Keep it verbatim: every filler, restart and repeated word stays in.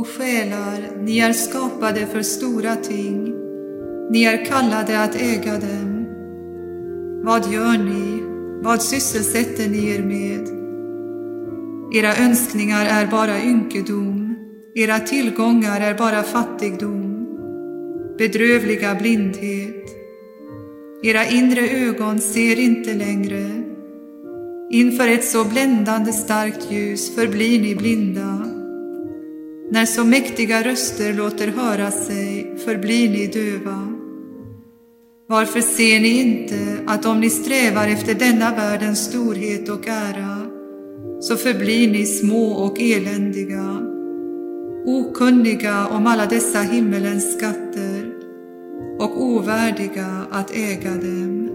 O själar, ni är skapade för stora ting, ni är kallade att äga dem. Vad gör ni? Vad sysselsätter ni er med? Era önskningar är bara ynkedom, era tillgångar är bara fattigdom, bedrövliga blindhet. Era inre ögon ser inte längre. Inför ett så bländande starkt ljus förblir ni blinda. När så mäktiga röster låter höra sig förblir ni döva. Varför ser ni inte att om ni strävar efter denna världens storhet och ära, så förblir ni små och eländiga, okunniga om alla dessa himmelens skatter och ovärdiga att äga dem?